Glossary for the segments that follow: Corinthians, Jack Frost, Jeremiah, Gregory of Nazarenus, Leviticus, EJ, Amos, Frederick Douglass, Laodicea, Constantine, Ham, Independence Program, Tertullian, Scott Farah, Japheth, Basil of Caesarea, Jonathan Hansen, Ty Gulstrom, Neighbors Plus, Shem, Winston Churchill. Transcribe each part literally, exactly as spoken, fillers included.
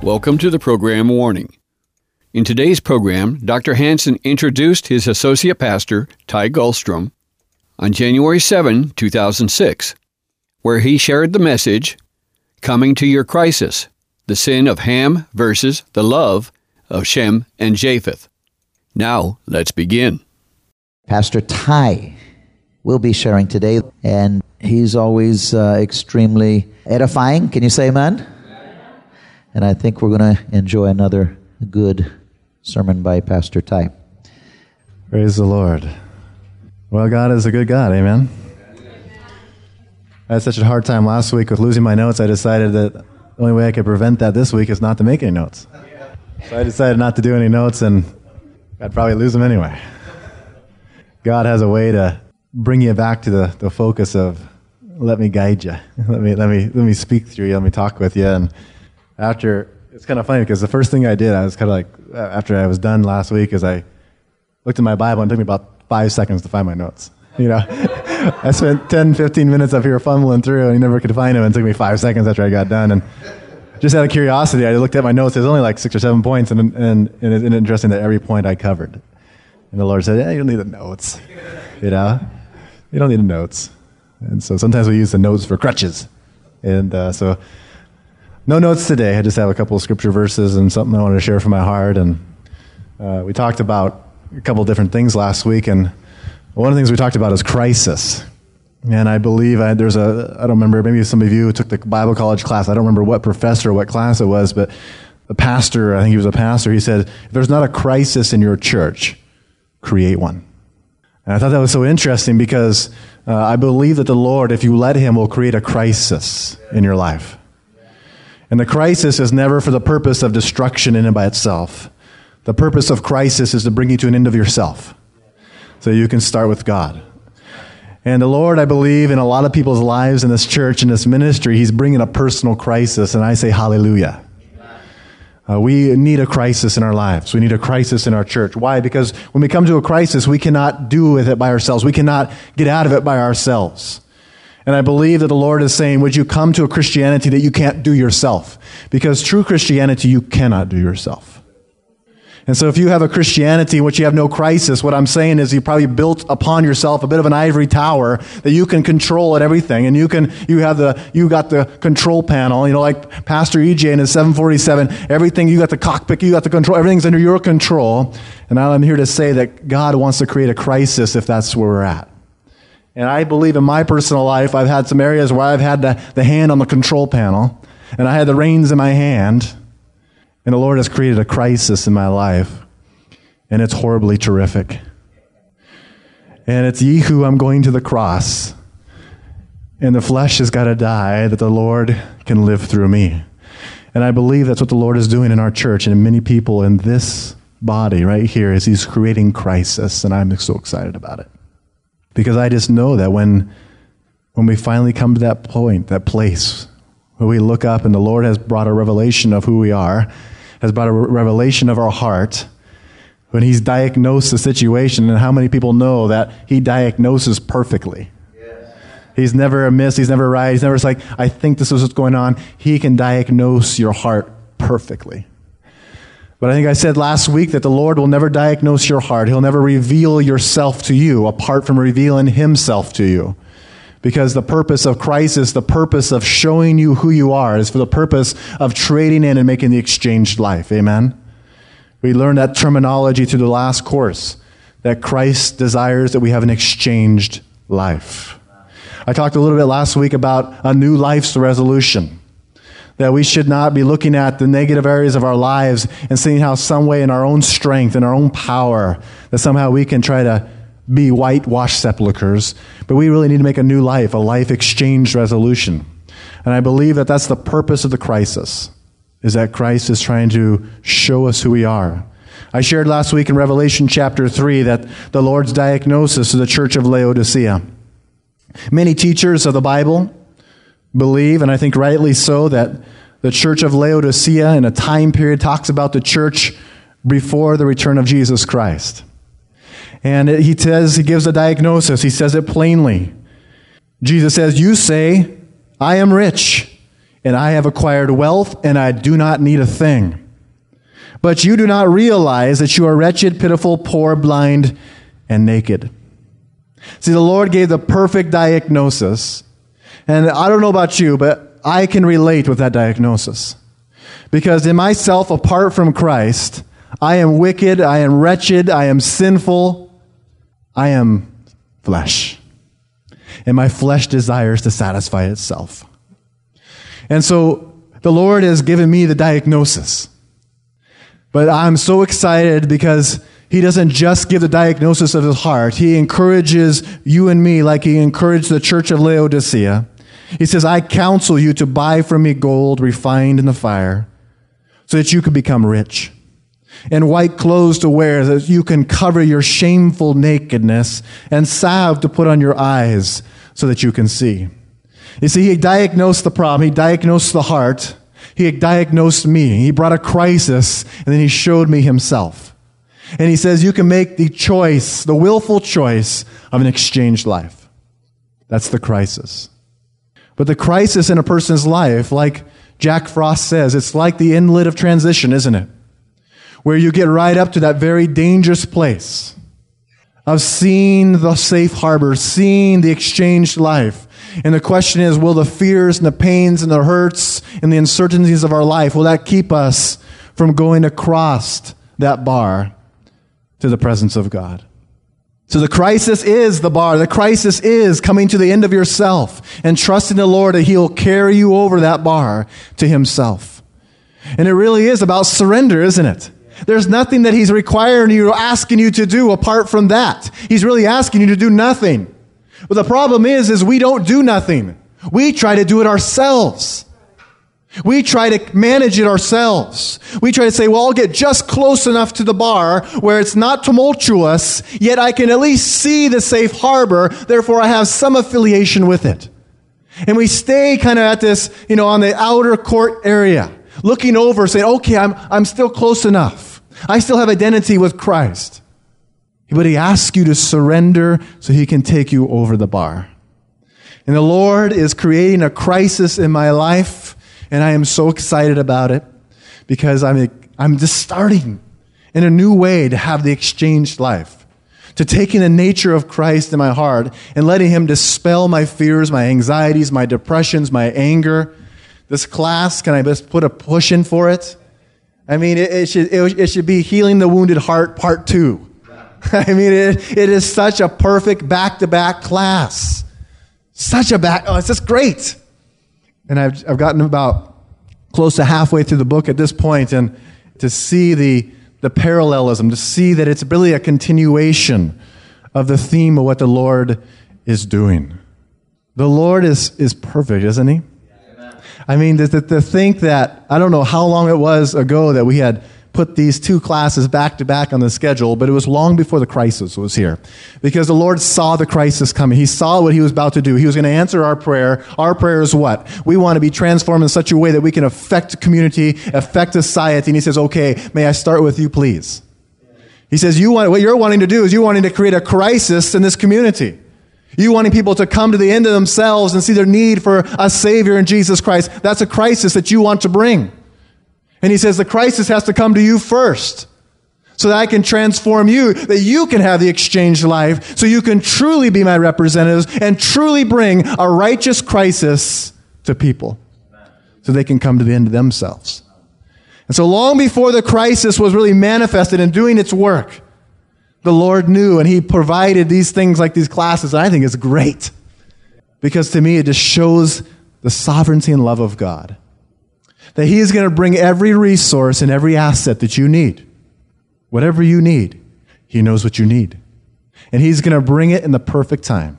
Welcome to the program Warning. In today's program, Doctor Hansen introduced his associate pastor, Ty Gulstrom, on January seventh, two thousand six, where he shared the message, Coming to Your Crisis, the Sin of Ham versus the Love of Shem and Japheth. Now, let's begin. Pastor Ty will be sharing today, and he's always uh, extremely edifying. Can you say amen? Amen. And I think we're going to enjoy another good sermon by Pastor Ty. Praise the Lord. Well, God is a good God, amen? I had such a hard time last week with losing my notes, I decided that the only way I could prevent that this week is not to make any notes. So I decided not to do any notes, and I'd probably lose them anyway. God has a way to bring you back to the, the focus of, let me guide you. Let me, let me, let me speak through you. Let me talk with you. And after, it's kind of funny because the first thing I did, I was kind of like, after I was done last week, is I looked at my Bible, and it took me about five seconds to find my notes. You know, I spent ten, fifteen minutes up here fumbling through and you never could find them. And it took me five seconds after I got done. And just out of curiosity, I looked at my notes. There's only like six or seven points. And, and, and it's interesting that every point I covered. And the Lord said, yeah, you don't need the notes. You know, you don't need the notes. And so sometimes we use the notes for crutches. And uh, so no notes today. I just have a couple of scripture verses and something I want to share from my heart. And uh, we talked about a couple of different things last week. And one of the things we talked about is crisis. And I believe I, there's a, I don't remember, maybe some of you took the Bible college class. I don't remember what professor or what class it was, but the pastor, I think he was a pastor, he said, if there's not a crisis in your church, create one. And I thought that was so interesting because uh, I believe that the Lord, if you let Him, will create a crisis in your life. And the crisis is never for the purpose of destruction in and by itself. The purpose of crisis is to bring you to an end of yourself. So you can start with God. And the Lord, I believe, in a lot of people's lives in this church, in this ministry, He's bringing a personal crisis, and I say hallelujah. Uh, we need a crisis in our lives. We need a crisis in our church. Why? Because when we come to a crisis, we cannot do with it by ourselves. We cannot get out of it by ourselves. And I believe that the Lord is saying, would you come to a Christianity that you can't do yourself? Because true Christianity, you cannot do yourself. And so if you have a Christianity in which you have no crisis, what I'm saying is you probably built upon yourself a bit of an ivory tower that you can control at everything. And you can, you have the, you got the control panel, you know, like Pastor E J in his seven forty-seven, everything, you got the cockpit, you got the control, everything's under your control. And I'm here to say that God wants to create a crisis if that's where we're at. And I believe in my personal life, I've had some areas where I've had the, the hand on the control panel and I had the reins in my hand. And the Lord has created a crisis in my life, and it's horribly terrific. And it's Yehu, I'm going to the cross, and the flesh has got to die that the Lord can live through me. And I believe that's what the Lord is doing in our church and in many people in this body right here is He's creating crisis, and I'm so excited about it. Because I just know that when, when we finally come to that point, that place where we look up and the Lord has brought a revelation of who we are, has brought a revelation of our heart, when He's diagnosed the situation, and how many people know that He diagnoses perfectly. Yes. He's never amiss, He's never right, He's never like, I think this is what's going on. He can diagnose your heart perfectly. But I think I said last week that the Lord will never diagnose your heart. He'll never reveal yourself to you apart from revealing Himself to you. Because the purpose of Christ is the purpose of showing you who you are. It's for the purpose of trading in and making the exchanged life. Amen? We learned that terminology through the last course, that Christ desires that we have an exchanged life. I talked a little bit last week about a new life's resolution, that we should not be looking at the negative areas of our lives and seeing how some way in our own strength, in our own power, that somehow we can try to be whitewashed sepulchres, but we really need to make a new life, a life exchange resolution. And I believe that that's the purpose of the crisis, is that Christ is trying to show us who we are. I shared last week in Revelation chapter three that the Lord's diagnosis of the church of Laodicea. Many teachers of the Bible believe, and I think rightly so, that the church of Laodicea in a time period talks about the church before the return of Jesus Christ. And he says, he gives a diagnosis. He says it plainly. Jesus says, you say, I am rich, and I have acquired wealth, and I do not need a thing. But you do not realize that you are wretched, pitiful, poor, blind, and naked. See, the Lord gave the perfect diagnosis. And I don't know about you, but I can relate with that diagnosis. Because in myself, apart from Christ, I am wicked, I am wretched, I am sinful, I am flesh. And my flesh desires to satisfy itself. And so the Lord has given me the diagnosis. But I'm so excited because he doesn't just give the diagnosis of his heart. He encourages you and me like he encouraged the church of Laodicea. He says, I counsel you to buy from me gold refined in the fire so that you could become rich, and white clothes to wear that you can cover your shameful nakedness, and salve to put on your eyes so that you can see. You see, he diagnosed the problem. He diagnosed the heart. He diagnosed me. He brought a crisis, and then he showed me himself. And he says, you can make the choice, the willful choice of an exchanged life. That's the crisis. But the crisis in a person's life, like Jack Frost says, it's like the inlet of transition, isn't it? Where you get right up to that very dangerous place of seeing the safe harbor, seeing the exchanged life. And the question is, will the fears and the pains and the hurts and the uncertainties of our life, will that keep us from going across that bar to the presence of God? So the crisis is the bar. The crisis is coming to the end of yourself and trusting the Lord that he'll carry you over that bar to himself. And it really is about surrender, isn't it? There's nothing that he's requiring you, asking you to do apart from that. He's really asking you to do nothing. But the problem is, is we don't do nothing. We try to do it ourselves. We try to manage it ourselves. We try to say, well, I'll get just close enough to the bar where it's not tumultuous, yet I can at least see the safe harbor, therefore I have some affiliation with it. And we stay kind of at this, you know, on the outer court area, looking over, saying, okay, I'm I'm still close enough. I still have identity with Christ. But he asks you to surrender so he can take you over the bar. And the Lord is creating a crisis in my life, and I am so excited about it because I'm, I'm just starting in a new way to have the exchanged life, to taking the nature of Christ in my heart and letting him dispel my fears, my anxieties, my depressions, my anger. This class, can I just put a push in for it? I mean, it, it should it, it should be Healing the Wounded Heart Part two. I mean, it, it is such a perfect back-to-back class. Such a back, oh, it's just great. And I've, I've gotten about close to halfway through the book at this point, and to see the, the parallelism, to see that it's really a continuation of the theme of what the Lord is doing. The Lord is, is perfect, isn't he? I mean, to, to think that, I don't know how long it was ago that we had put these two classes back to back on the schedule, but it was long before the crisis was here. Because the Lord saw the crisis coming. He saw what he was about to do. He was going to answer our prayer. Our prayer is what? We want to be transformed in such a way that we can affect community, affect society. And he says, okay, may I start with you, please? He says, "You want what you're wanting to do is you're wanting to create a crisis in this community. You wanting people to come to the end of themselves and see their need for a Savior in Jesus Christ. That's a crisis that you want to bring. And he says the crisis has to come to you first. so that I can transform you, that you can have the exchanged life, so you can truly be my representatives and truly bring a righteous crisis to people so they can come to the end of themselves. And so long before the crisis was really manifested and doing its work, the Lord knew, and he provided these things like these classes. And I think it's great because to me it just shows the sovereignty and love of God, that he is going to bring every resource and every asset that you need. Whatever you need, he knows what you need. And he's going to bring it in the perfect time.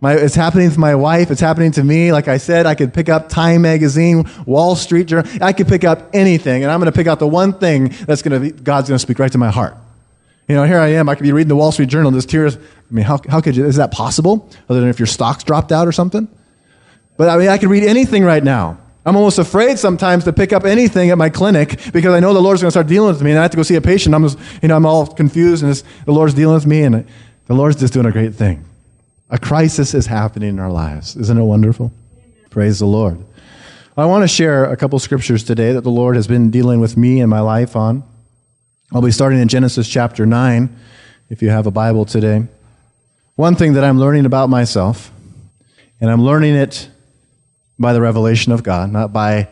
My, it's happening to my wife. It's happening to me. Like I said, I could pick up Time Magazine, Wall Street Journal. I could pick up anything, and I'm going to pick out the one thing that's going to be, God's going to speak right to my heart. You know, here I am. I could be reading the Wall Street Journal. There's tears. I mean, how how could you? Is that possible? Other than if your stocks dropped out or something? But I mean, I could read anything right now. I'm almost afraid sometimes to pick up anything at my clinic because I know the Lord's going to start dealing with me, and I have to go see a patient. I'm just, you know, I'm all confused, and it's, the Lord's dealing with me, and the Lord's just doing a great thing. A crisis is happening in our lives. Isn't it wonderful? Praise the Lord. I want to share a couple scriptures today that the Lord has been dealing with me and my life on. I'll be starting in Genesis chapter nine, if you have a Bible today. One thing that I'm learning about myself, and I'm learning it by the revelation of God, not by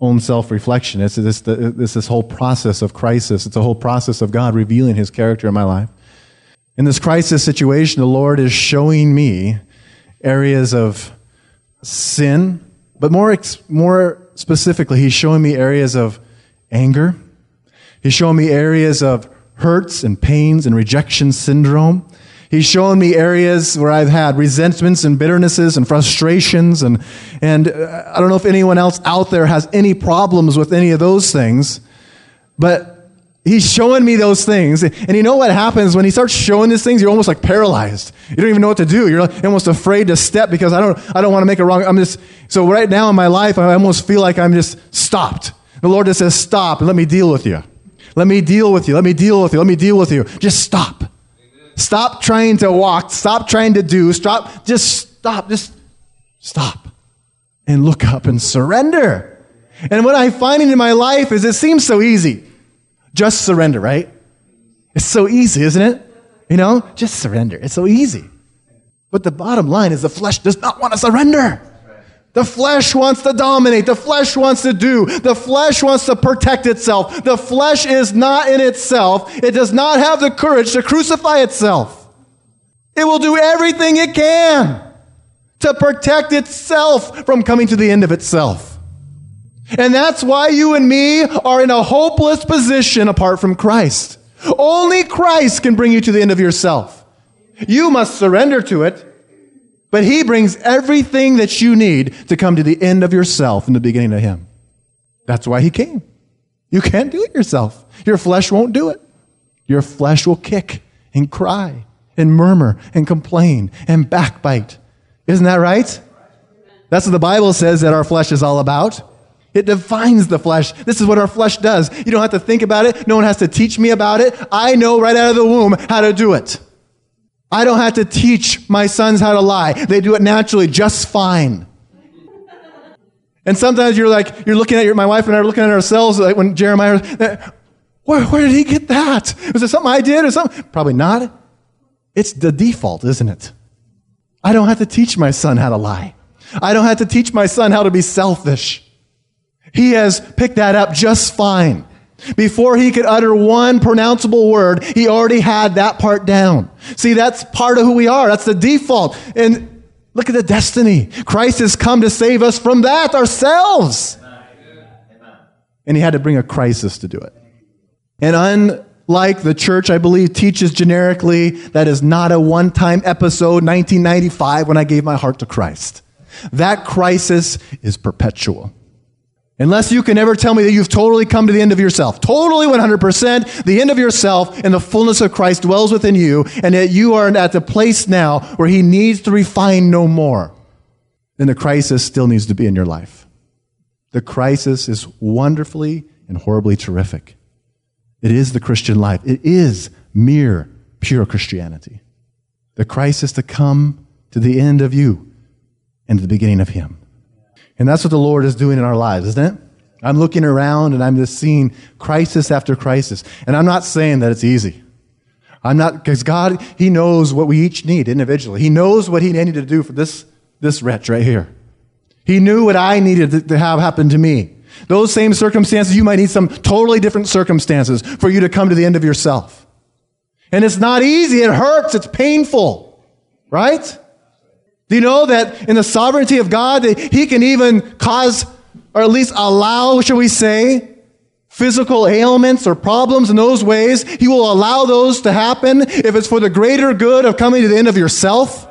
own self-reflection. It's this, this, this whole process of crisis. It's a whole process of God revealing his character in my life. In this crisis situation, the Lord is showing me areas of sin, but more, more specifically, he's showing me areas of anger. He's showing me areas of hurts and pains and rejection syndrome. He's shown me areas where I've had resentments and bitternesses and frustrations. And, and I don't know if anyone else out there has any problems with any of those things, but he's showing me those things. And you know what happens when he starts showing these things? You're almost like paralyzed. You don't even know what to do. You're almost afraid to step because I don't, I don't want to make it wrong. I'm just, so right now in my life, I almost feel like I'm just stopped. The Lord just says, stop and let me deal with you. Let me deal with you. Let me deal with you. Let me deal with you. Just stop. Stop trying to walk. Stop trying to do. Stop. Just stop. Just stop. And look up and surrender. And what I'm finding in my life is it seems so easy. Just surrender, right? It's so easy, isn't it? You know, just surrender. It's so easy. But the bottom line is the flesh does not want to surrender. The flesh wants to dominate. The flesh wants to do. The flesh wants to protect itself. The flesh is not in itself. It does not have the courage to crucify itself. It will do everything it can to protect itself from coming to the end of itself. And that's why you and me are in a hopeless position apart from Christ. Only Christ can bring you to the end of yourself. You must surrender to it. But he brings everything that you need to come to the end of yourself in the beginning of him. That's why he came. You can't do it yourself. Your flesh won't do it. Your flesh will kick and cry and murmur and complain and backbite. Isn't that right? That's what the Bible says that our flesh is all about. It defines the flesh. This is what our flesh does. You don't have to think about it. No one has to teach me about it. I know right out of the womb how to do it. I don't have to teach my sons how to lie. They do it naturally just fine. And sometimes you're like, you're looking at your, my wife and I are looking at ourselves like when Jeremiah, where, where did he get that? Was it something I did or something? Probably not. It's the default, isn't it? I don't have to teach my son how to lie. I don't have to teach my son how to be selfish. He has picked that up just fine. Before he could utter one pronounceable word, he already had that part down. See, that's part of who we are. That's the default. And look at the destiny. Christ has come to save us from that ourselves. And he had to bring a crisis to do it. And unlike the church, I believe, teaches generically, that is not a one-time episode, nineteen ninety-five, when I gave my heart to Christ. That crisis is perpetual. Unless you can ever tell me that you've totally come to the end of yourself, totally one hundred percent, the end of yourself, and the fullness of Christ dwells within you, and that you are at the place now where he needs to refine no more, then the crisis still needs to be in your life. The crisis is wonderfully and horribly terrific. It is the Christian life. It is mere, pure Christianity. The crisis to come to the end of you and to the beginning of him. And that's what the Lord is doing in our lives, isn't it? I'm looking around and I'm just seeing crisis after crisis. And I'm not saying that it's easy. I'm not, because God, He knows what we each need individually. He knows what He needed to do for this, this wretch right here. He knew what I needed to, to have happen to me. Those same circumstances, you might need some totally different circumstances for you to come to the end of yourself. And it's not easy. It hurts. It's painful, right? Do you know that in the sovereignty of God, that He can even cause, or at least allow, shall we say, physical ailments or problems in those ways? He will allow those to happen if it's for the greater good of coming to the end of yourself.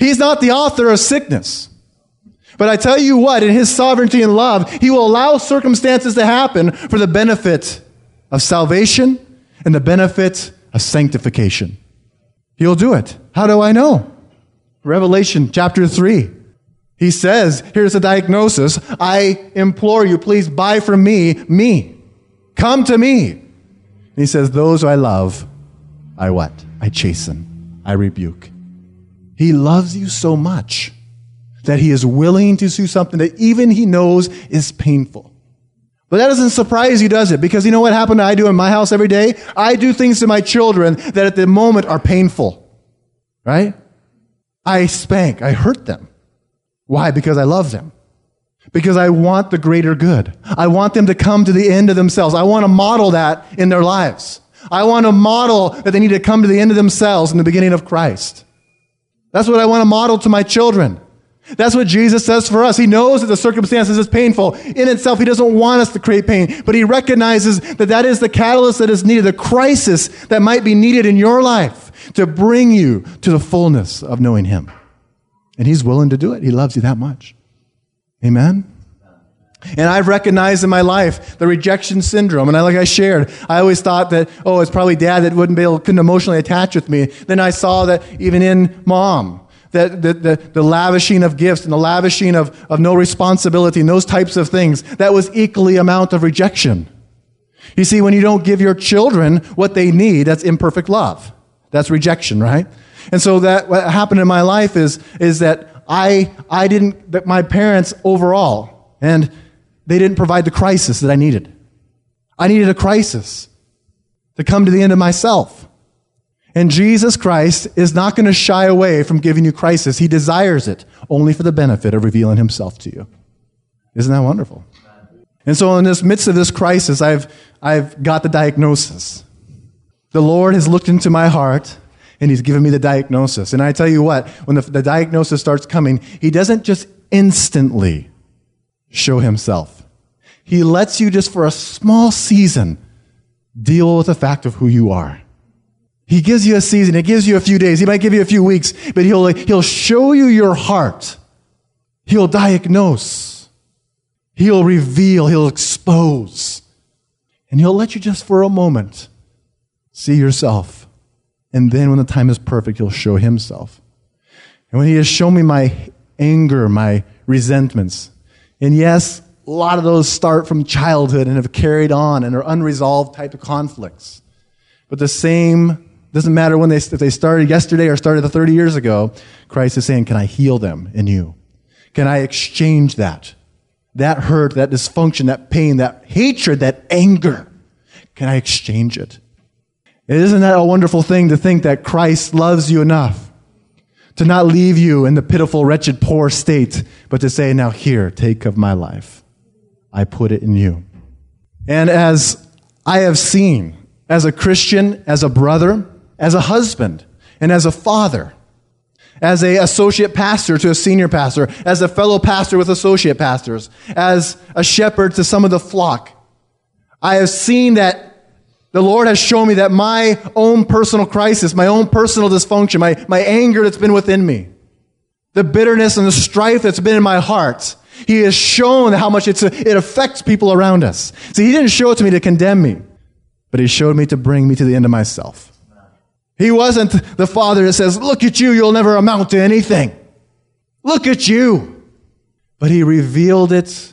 He's not the author of sickness. But I tell you what, in His sovereignty and love, He will allow circumstances to happen for the benefit of salvation and the benefit of sanctification. He'll do it. How do I know? Revelation chapter three. He says, here's the diagnosis. I implore you, please buy from me, me. Come to me. And He says, those I love, I what? I chasten. I rebuke. He loves you so much that He is willing to do something that even He knows is painful. But that doesn't surprise you, does it? Because you know what happened? I do in my house every day? I do things to my children that at the moment are painful, right? I spank. I hurt them. Why? Because I love them. Because I want the greater good. I want them to come to the end of themselves. I want to model that in their lives. I want to model that they need to come to the end of themselves in the beginning of Christ. That's what I want to model to my children. That's what Jesus says for us. He knows that the circumstances is painful. In itself, He doesn't want us to create pain, but He recognizes that that is the catalyst that is needed, the crisis that might be needed in your life to bring you to the fullness of knowing Him. And He's willing to do it. He loves you that much. Amen? And I've recognized in my life the rejection syndrome. And I, like I shared, I always thought that, oh, it's probably Dad that wouldn't be able, couldn't emotionally attach with me. Then I saw that even in Mom, that the, the, the lavishing of gifts and the lavishing of, of no responsibility and those types of things, that was equally amount of rejection. You see, when you don't give your children what they need, that's imperfect love. That's rejection, right? And so that what happened in my life is, is that I, I didn't, that my parents overall, and they didn't provide the crisis that I needed. I needed a crisis to come to the end of myself. And Jesus Christ is not going to shy away from giving you crisis. He desires it only for the benefit of revealing Himself to you. Isn't that wonderful? And so in this midst of this crisis, I've, I've got the diagnosis. The Lord has looked into my heart, and He's given me the diagnosis. And I tell you what, when the, the diagnosis starts coming, He doesn't just instantly show Himself. He lets you just for a small season deal with the fact of who you are. He gives you a season. He gives you a few days. He might give you a few weeks, but he'll, he'll show you your heart. He'll diagnose. He'll reveal. He'll expose. And He'll let you just for a moment see yourself. And then when the time is perfect, He'll show Himself. And when He has shown me my anger, my resentments, and yes, a lot of those start from childhood and have carried on and are unresolved type of conflicts. But the same... doesn't matter when they, if they started yesterday or started thirty years ago, Christ is saying, can I heal them in you? Can I exchange that? That hurt, that dysfunction, that pain, that hatred, that anger. Can I exchange it? Isn't that a wonderful thing to think that Christ loves you enough to not leave you in the pitiful, wretched, poor state, but to say, now here, take of my life. I put it in you. And as I have seen, as a Christian, as a brother, as a husband, and as a father, as an associate pastor to a senior pastor, as a fellow pastor with associate pastors, as a shepherd to some of the flock, I have seen that the Lord has shown me that my own personal crisis, my own personal dysfunction, my, my anger that's been within me, the bitterness and the strife that's been in my heart, He has shown how much it's, it affects people around us. See, He didn't show it to me to condemn me, but He showed me to bring me to the end of myself. He wasn't the father that says, look at you, you'll never amount to anything. Look at you. But He revealed it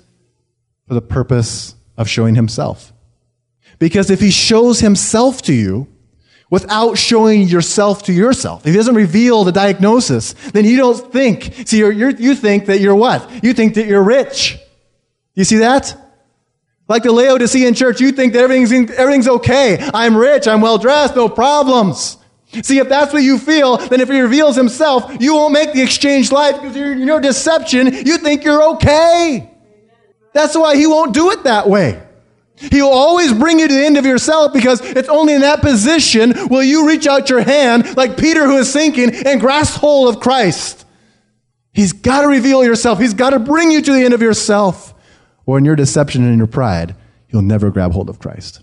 for the purpose of showing Himself. Because if He shows Himself to you without showing yourself to yourself, if He doesn't reveal the diagnosis, then you don't think. See, you're, you're, you think that you're what? You think that you're rich. You see that? Like the Laodicean church, you think that everything's, everything's okay. I'm rich, I'm well-dressed, no problems. See, if that's what you feel, then if he reveals himself, you won't make the exchange life because you're in your deception. You think you're okay. That's why he won't do it that way. He will always bring you to the end of yourself because it's only in that position will you reach out your hand like Peter who is sinking and grasp hold of Christ. He's got to reveal yourself. He's got to bring you to the end of yourself. Or in your deception and in your pride, you'll never grab hold of Christ.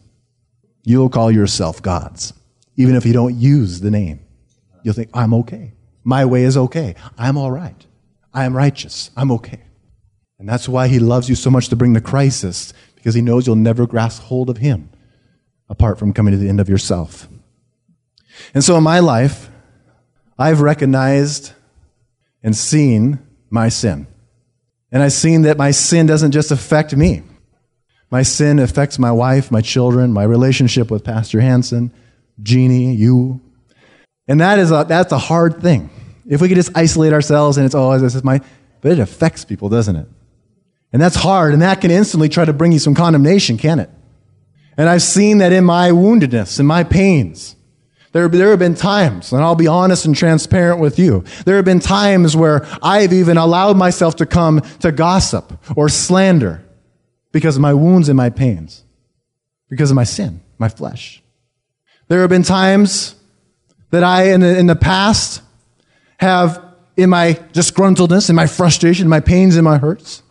You'll call yourself God's. Even if you don't use the name, you'll think, I'm okay. My way is okay. I'm all right. I am righteous. I'm okay. And that's why he loves you so much to bring the crisis, because he knows you'll never grasp hold of him apart from coming to the end of yourself. And so in my life, I've recognized and seen my sin. And I've seen that my sin doesn't just affect me. My sin affects my wife, my children, my relationship with Pastor Hansen, Jeannie, you. And that is a, that's a hard thing. If we could just isolate ourselves and it's, oh, this is my, but it affects people, doesn't it? And that's hard, and that can instantly try to bring you some condemnation, can it? And I've seen that in my woundedness, in my pains. There, there have been times, and I'll be honest and transparent with you, there have been times where I've even allowed myself to come to gossip or slander because of my wounds and my pains, because of my sin, my flesh. There have been times that I, in the, in the past, have, in my disgruntledness, in my frustration, my pains, in my hurts,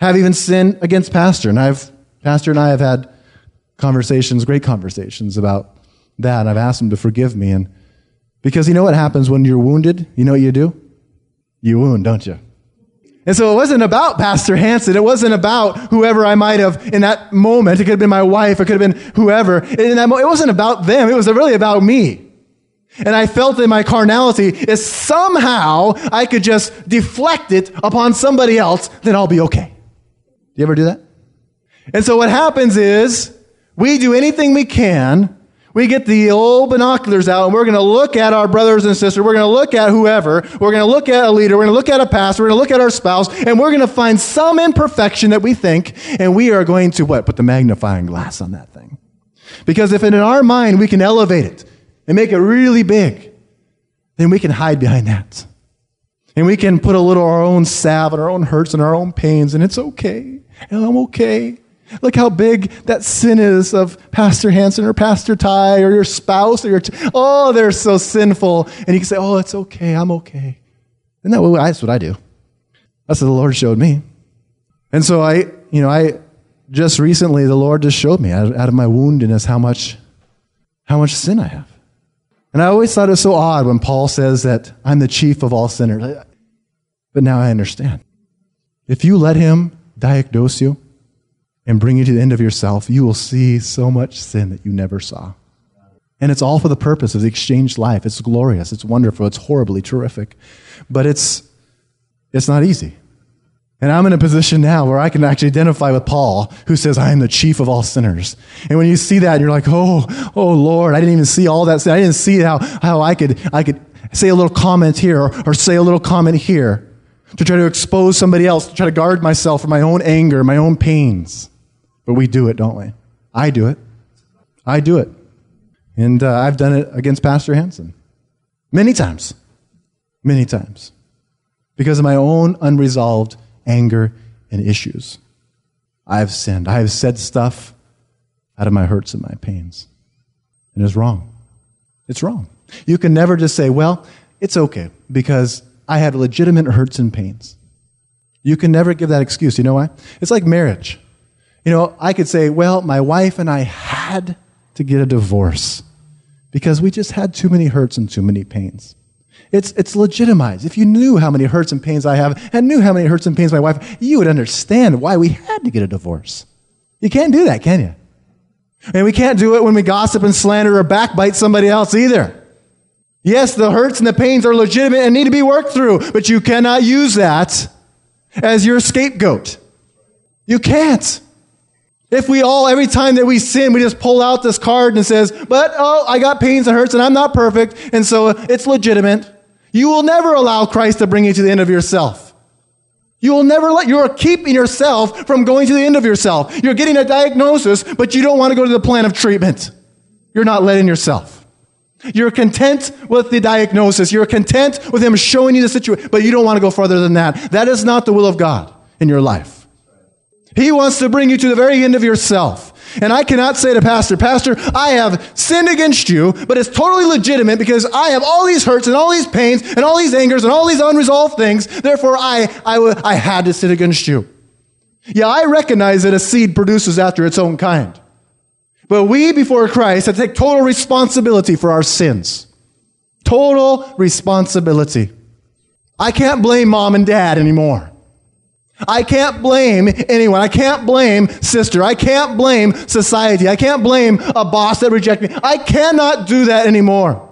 have even sinned against Pastor. And I've, Pastor and I have had conversations, great conversations about that. And I've asked him to forgive me. And because you know what happens when you're wounded? You know what you do? You wound, don't you? And so it wasn't about Pastor Hansen. It wasn't about whoever I might have in that moment. It could have been my wife. It could have been whoever. In that mo- it wasn't about them. It was really about me. And I felt in my carnality is somehow I could just deflect it upon somebody else, then I'll be okay. Do you ever do that? And so what happens is we do anything we can. We get the old binoculars out, and we're going to look at our brothers and sisters. We're going to look at whoever. We're going to look at a leader. We're going to look at a pastor. We're going to look at our spouse, and we're going to find some imperfection that we think, and we are going to, what, put the magnifying glass on that thing. Because if in our mind we can elevate it and make it really big, then we can hide behind that. And we can put a little of our own salve and our own hurts and our own pains, and it's okay, and I'm okay. Look how big that sin is of Pastor Hansen or Pastor Ty or your spouse or your, t- oh, they're so sinful. And you can say, oh, it's okay. I'm okay. And that, that's what I do. That's what the Lord showed me. And so I, you know, I just recently, the Lord just showed me out, out of my woundedness how much, how much sin I have. And I always thought it was so odd when Paul says that I'm the chief of all sinners. But now I understand. If you let him diagnose you, and bring you to the end of yourself, you will see so much sin that you never saw. And it's all for the purpose of the exchanged life. It's glorious. It's wonderful. It's horribly terrific. But it's it's not easy. And I'm in a position now where I can actually identify with Paul, who says, I am the chief of all sinners. And when you see that, you're like, oh, oh, Lord, I didn't even see all that sin. I didn't see how, how I could I could say a little comment here or, or say a little comment here to try to expose somebody else, to try to guard myself from my own anger, my own pains. But we do it, don't we? I do it. I do it. And uh, I've done it against Pastor Hansen. Many times. Many times. Because of my own unresolved anger and issues. I've sinned. I have said stuff out of my hurts and my pains. And it's wrong. It's wrong. You can never just say, well, it's okay, because I had legitimate hurts and pains. You can never give that excuse. You know why? It's like marriage. You know, I could say, well, my wife and I had to get a divorce because we just had too many hurts and too many pains. It's it's legitimized. If you knew how many hurts and pains I have and knew how many hurts and pains my wife, you would understand why we had to get a divorce. You can't do that, can you? And we can't do it when we gossip and slander or backbite somebody else either. Yes, the hurts and the pains are legitimate and need to be worked through, but you cannot use that as your scapegoat. You can't. If we all, every time that we sin, we just pull out this card and says, but, oh, I got pains and hurts and I'm not perfect, and so it's legitimate. You will never allow Christ to bring you to the end of yourself. You will never let, you are keeping yourself from going to the end of yourself. You're getting a diagnosis, but you don't want to go to the plan of treatment. You're not letting yourself. You're content with the diagnosis. You're content with him showing you the situation, but you don't want to go further than that. That is not the will of God in your life. He wants to bring you to the very end of yourself. And I cannot say to Pastor, Pastor, I have sinned against you, but it's totally legitimate because I have all these hurts and all these pains and all these angers and all these unresolved things. Therefore, I, I, w- I had to sin against you. Yeah, I recognize that a seed produces after its own kind. But we, before Christ, have to take total responsibility for our sins. Total responsibility. I can't blame mom and dad anymore. I can't blame anyone. I can't blame sister. I can't blame society. I can't blame a boss that rejected me. I cannot do that anymore.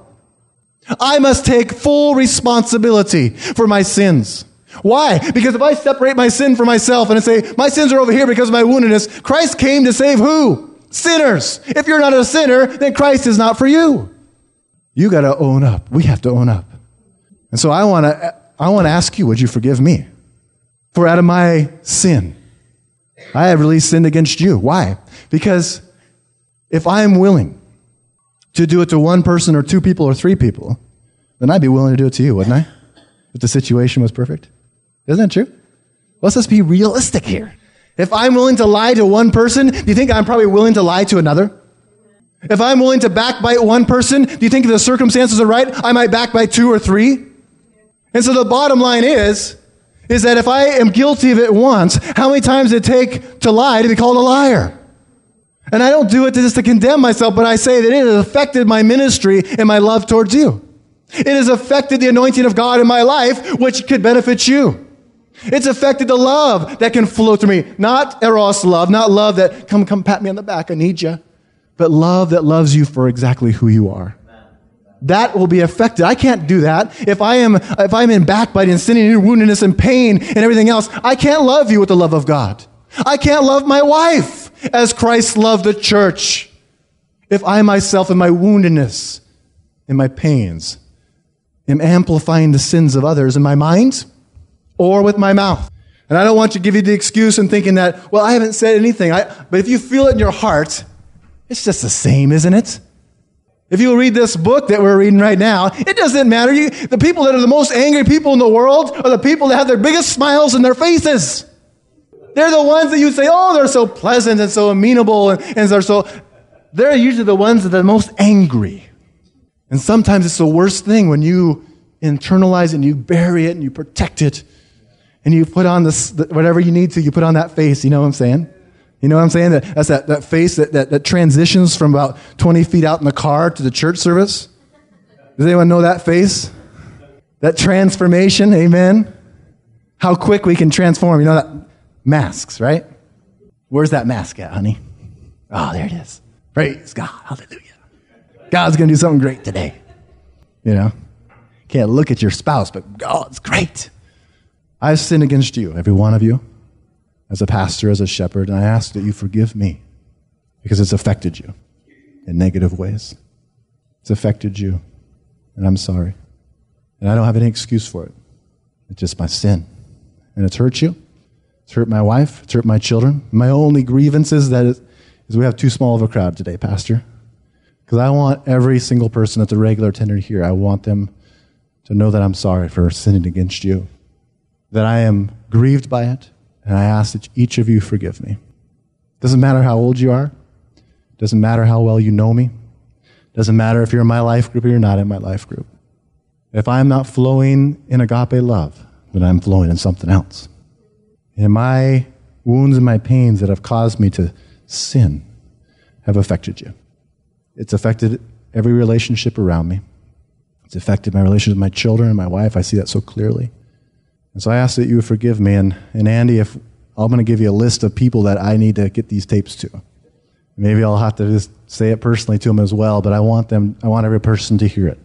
I must take full responsibility for my sins. Why? Because if I separate my sin from myself and I say, my sins are over here because of my woundedness, Christ came to save who? Sinners. If you're not a sinner, then Christ is not for you. You got to own up. We have to own up. And so I want to I want to ask you, would you forgive me? For out of my sin, I have really sinned against you. Why? Because if I am willing to do it to one person or two people or three people, then I'd be willing to do it to you, wouldn't I? If the situation was perfect. Isn't that true? Let's just be realistic here. If I'm willing to lie to one person, do you think I'm probably willing to lie to another? If I'm willing to backbite one person, do you think if the circumstances are right, I might backbite two or three? And so the bottom line is, is that if I am guilty of it once, how many times does it take to lie to be called a liar? And I don't do it just to condemn myself, but I say that it has affected my ministry and my love towards you. It has affected the anointing of God in my life, which could benefit you. It's affected the love that can flow through me. Not eros love, not love that, come, come pat me on the back, I need you. But love that loves you for exactly who you are. That will be affected. I can't do that. If I am if I'm in backbiting and sinning and woundedness and pain and everything else, I can't love you with the love of God. I can't love my wife as Christ loved the church. If I myself in my woundedness and my pains am amplifying the sins of others in my mind or with my mouth. And I don't want to give you the excuse and thinking that, well, I haven't said anything. I, but if you feel it in your heart, it's just the same, isn't it? If you read this book that we're reading right now, it doesn't matter. You, the people that are the most angry people in the world are the people that have their biggest smiles in their faces. They're the ones that you say, oh, they're so pleasant and so amenable. And, and they're so. They're usually the ones that are the most angry. And sometimes it's the worst thing when you internalize it and you bury it and you protect it. And you put on this, whatever you need to, you put on that face. You know what I'm saying? You know what I'm saying? That, that's that, that face that, that, that transitions from about twenty feet out in the car to the church service. Does anyone know that face? That transformation, amen? How quick we can transform. You know that masks, right? Where's that mask at, honey? Oh, there it is. Praise God. Hallelujah. God's going to do something great today. You know? Can't look at your spouse, but God's great. I've sinned against you, every one of you. As a pastor, as a shepherd, and I ask that you forgive me because it's affected you in negative ways. It's affected you, and I'm sorry. And I don't have any excuse for it. It's just my sin. And it's hurt you. It's hurt my wife. It's hurt my children. My only grievance is that is, is we have too small of a crowd today, Pastor, because I want every single person that's a regular attendant here, I want them to know that I'm sorry for sinning against you, that I am grieved by it, and I ask that each of you forgive me. Doesn't matter how old you are. Doesn't matter how well you know me. Doesn't matter if you're in my life group or you're not in my life group. If I'm not flowing in agape love, then I'm flowing in something else. And my wounds and my pains that have caused me to sin have affected you. It's affected every relationship around me. It's affected my relationship with my children and my wife. I see that so clearly. And so I ask that you forgive me. And, and Andy, if I'm going to give you a list of people that I need to get these tapes to. Maybe I'll have to just say it personally to them as well, but I want them, I want every person to hear it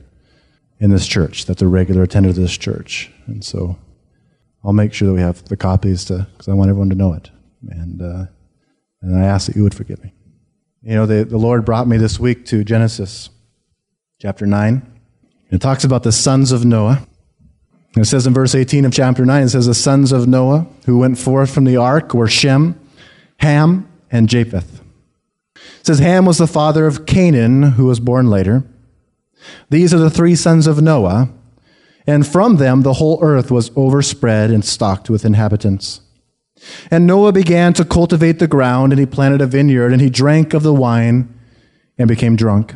in this church, that's a regular attendant of this church. And so I'll make sure that we have the copies to, because I want everyone to know it. And uh, and I ask that you would forgive me. You know, the, the Lord brought me this week to Genesis chapter nine. It talks about the sons of Noah. It says in verse eighteen of chapter nine, it says, the sons of Noah who went forth from the ark were Shem, Ham, and Japheth. It says, Ham was the father of Canaan, who was born later. These are the three sons of Noah, and from them the whole earth was overspread and stocked with inhabitants. And Noah began to cultivate the ground, and he planted a vineyard, and he drank of the wine and became drunk.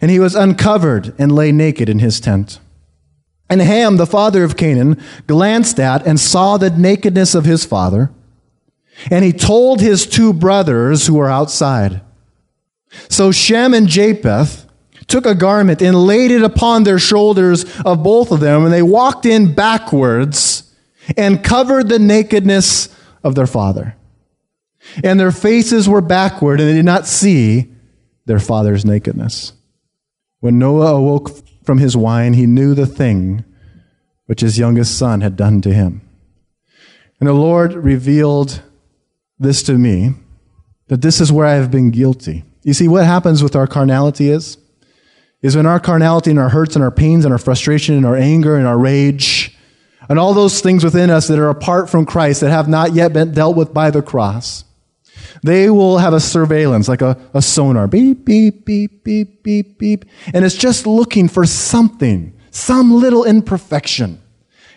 And he was uncovered and lay naked in his tent. And Ham, the father of Canaan, glanced at and saw the nakedness of his father, and he told his two brothers who were outside. So Shem and Japheth took a garment and laid it upon their shoulders of both of them, and they walked in backwards and covered the nakedness of their father. And their faces were backward, and they did not see their father's nakedness. When Noah awoke from his wine, he knew the thing which his youngest son had done to him. And the Lord revealed this to me, that this is where I have been guilty. You see, what happens with our carnality is, is when our carnality and our hurts and our pains and our frustration and our anger and our rage and all those things within us that are apart from Christ, that have not yet been dealt with by the cross, they will have a surveillance, like a, a sonar. Beep, beep, beep, beep, beep, beep. And it's just looking for something, some little imperfection.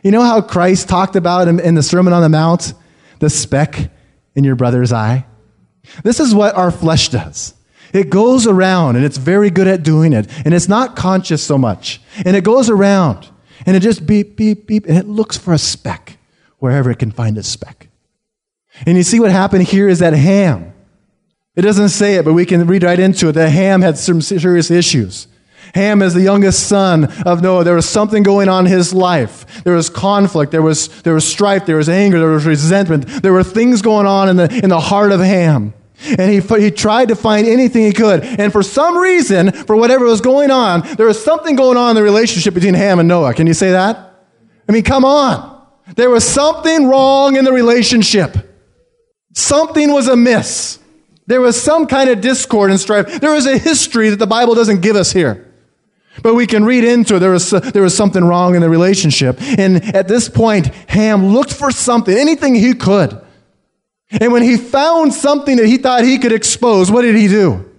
You know how Christ talked about in, in the Sermon on the Mount, the speck in your brother's eye? This is what our flesh does. It goes around, and it's very good at doing it, and it's not conscious so much. And it goes around, and it just beep, beep, beep, and it looks for a speck wherever it can find a speck. And you see what happened here is that Ham, it doesn't say it, but we can read right into it, that Ham had some serious issues. Ham is the youngest son of Noah. There was something going on in his life. There was conflict. There was, there was strife. There was anger. There was resentment. There were things going on in the, in the heart of Ham. And he he tried to find anything he could. And for some reason, for whatever was going on, there was something going on in the relationship between Ham and Noah. Can you say that? I mean, come on. There was something wrong in the relationship. Something was amiss. There was some kind of discord and strife. There was a history that the Bible doesn't give us here. But we can read into it. There was, there was something wrong in the relationship. And at this point, Ham looked for something, anything he could. And when he found something that he thought he could expose, what did he do?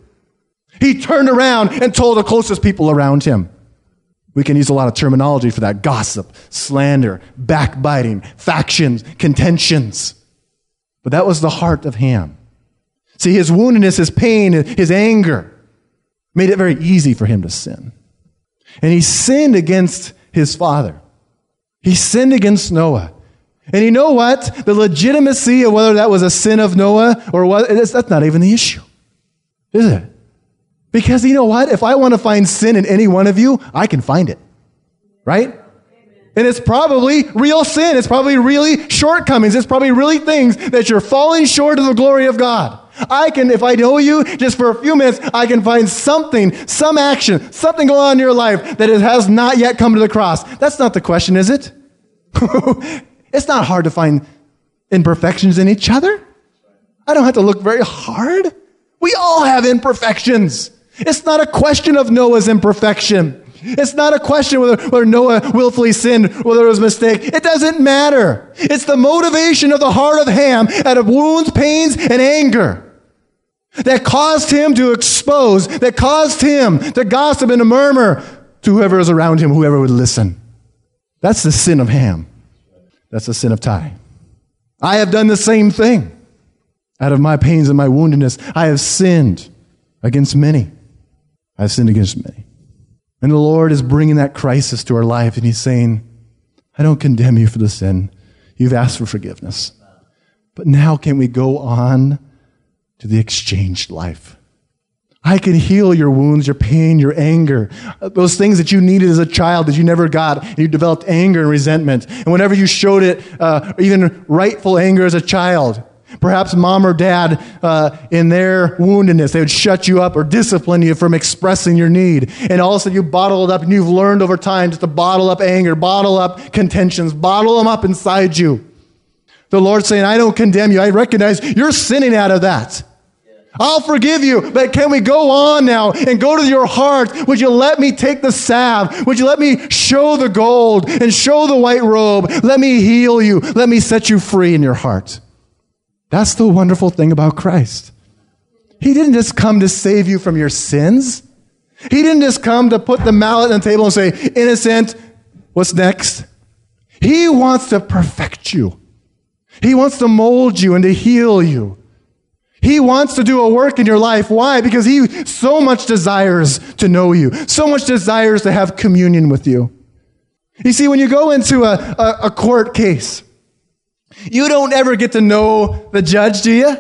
He turned around and told the closest people around him. We can use a lot of terminology for that. Gossip, slander, backbiting, factions, contentions. But that was the heart of Ham. See, his woundedness, his pain, his anger made it very easy for him to sin. And he sinned against his father. He sinned against Noah. And you know what? The legitimacy of whether that was a sin of Noah or what, that's not even the issue, is it? Because you know what? If I want to find sin in any one of you, I can find it, right? And it's probably real sin. It's probably really shortcomings. It's probably really things that you're falling short of the glory of God. I can, if I know you, just for a few minutes, I can find something, some action, something going on in your life that it has not yet come to the cross. That's not the question, is it? It's not hard to find imperfections in each other. I don't have to look very hard. We all have imperfections. It's not a question of Noah's imperfection. It's not a question whether, whether Noah willfully sinned, whether it was a mistake. It doesn't matter. It's the motivation of the heart of Ham out of wounds, pains, and anger that caused him to expose, that caused him to gossip and to murmur to whoever was around him, whoever would listen. That's the sin of Ham. That's the sin of Ty. I have done the same thing. Out of my pains and my woundedness, I have sinned against many. I have sinned against many. And the Lord is bringing that crisis to our life, and he's saying, I don't condemn you for the sin. You've asked for forgiveness. But now can we go on to the exchanged life? I can heal your wounds, your pain, your anger, those things that you needed as a child that you never got, and you developed anger and resentment. And whenever you showed it, uh, even rightful anger as a child, perhaps mom or dad, uh, in their woundedness, they would shut you up or discipline you from expressing your need. And all of a sudden you bottle it up, and you've learned over time just to bottle up anger, bottle up contentions, bottle them up inside you. The Lord's saying, I don't condemn you. I recognize you're sinning out of that. I'll forgive you, but can we go on now and go to your heart? Would you let me take the salve? Would you let me show the gold and show the white robe? Let me heal you. Let me set you free in your heart. That's the wonderful thing about Christ. He didn't just come to save you from your sins. He didn't just come to put the mallet on the table and say, innocent, what's next? He wants to perfect you. He wants to mold you and to heal you. He wants to do a work in your life. Why? Because he so much desires to know you, so much desires to have communion with you. You see, when you go into a, a, a court case, you don't ever get to know the judge, do you?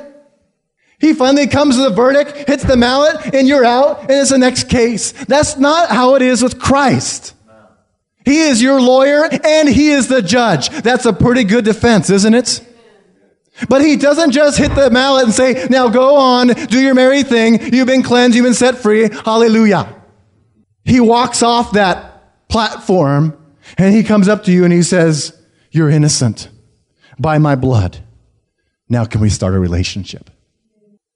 He finally comes to the verdict, hits the mallet, and you're out, and it's the next case. That's not how it is with Christ. He is your lawyer, and he is the judge. That's a pretty good defense, isn't it? But he doesn't just hit the mallet and say, now go on, do your merry thing. You've been cleansed. You've been set free. Hallelujah. He walks off that platform and he comes up to you and he says, you're innocent by my blood. Now can we start a relationship?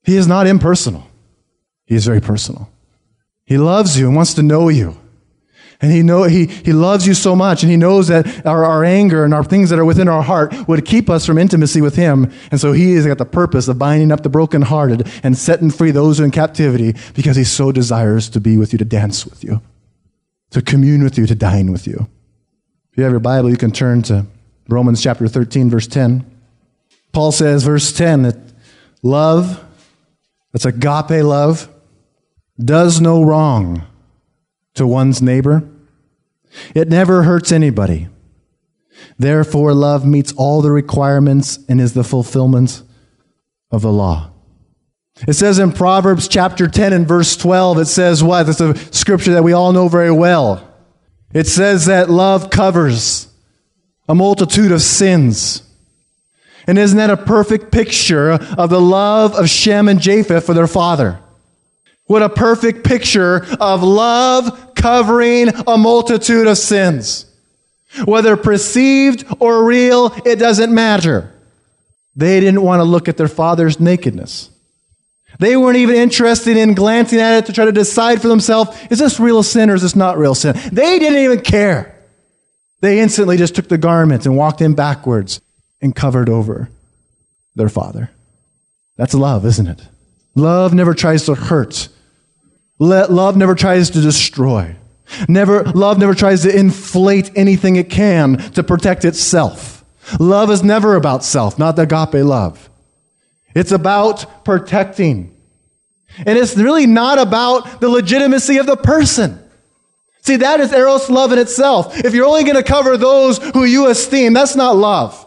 He is not impersonal. He is very personal. He loves you and wants to know you. And he know he he loves you so much, and he knows that our, our anger and our things that are within our heart would keep us from intimacy with him. And so he has got the purpose of binding up the brokenhearted and setting free those who are in captivity, because he so desires to be with you, to dance with you, to commune with you, to dine with you. If you have your Bible, you can turn to Romans chapter thirteen, verse ten. Paul says, verse ten, that love, that's agape love, does no wrong to one's neighbor. It never hurts anybody. Therefore, love meets all the requirements and is the fulfillment of the law. It says in Proverbs chapter ten and verse twelve, it says what? That's a scripture that we all know very well. It says that love covers a multitude of sins. And isn't that a perfect picture of the love of Shem and Japheth for their father? What a perfect picture of love covering a multitude of sins. Whether perceived or real, it doesn't matter. They didn't want to look at their father's nakedness. They weren't even interested in glancing at it to try to decide for themselves, is this real sin or is this not real sin? They didn't even care. They instantly just took the garment and walked in backwards and covered over their father. That's love, isn't it? Love never tries to hurt. Let, love never tries to destroy. Never, love never tries to inflate anything it can to protect itself. Love is never about self, not the agape love. It's about protecting. And it's really not about the legitimacy of the person. See, that is eros love in itself. If you're only going to cover those who you esteem, that's not love.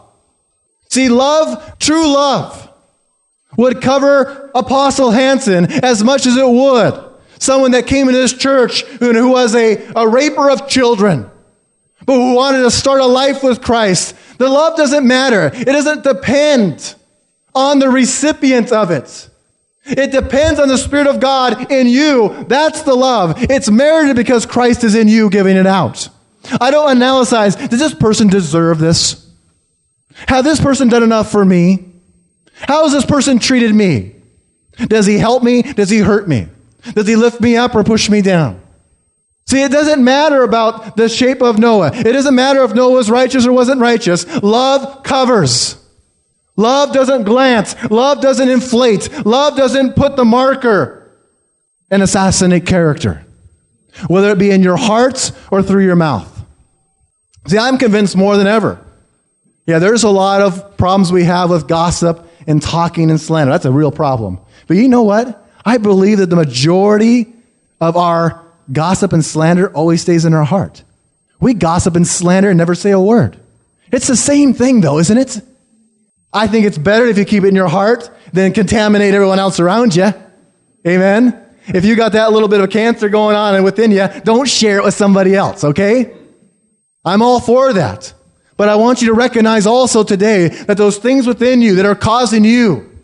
See, love, true love, would cover Apostle Hansen as much as it would someone that came into this church who, who was a, a raper of children, but who wanted to start a life with Christ. The love doesn't matter. It doesn't depend on the recipient of it. It depends on the Spirit of God in you. That's the love. It's merited because Christ is in you giving it out. I don't analyze, does this person deserve this? Has this person done enough for me? How has this person treated me? Does he help me? Does he hurt me? Does he lift me up or push me down? See, it doesn't matter about the shape of Noah. It doesn't matter if Noah was righteous or wasn't righteous. Love covers. Love doesn't glance. Love doesn't inflate. Love doesn't put the marker and assassinate character, whether it be in your heart or through your mouth. See, I'm convinced more than ever. Yeah, there's a lot of problems we have with gossip and talking and slander. That's a real problem. But you know what? I believe that the majority of our gossip and slander always stays in our heart. We gossip and slander and never say a word. It's the same thing though, isn't it? I think it's better if you keep it in your heart than contaminate everyone else around you. Amen? If you got that little bit of cancer going on and within you, don't share it with somebody else, okay? I'm all for that. But I want you to recognize also today that those things within you that are causing you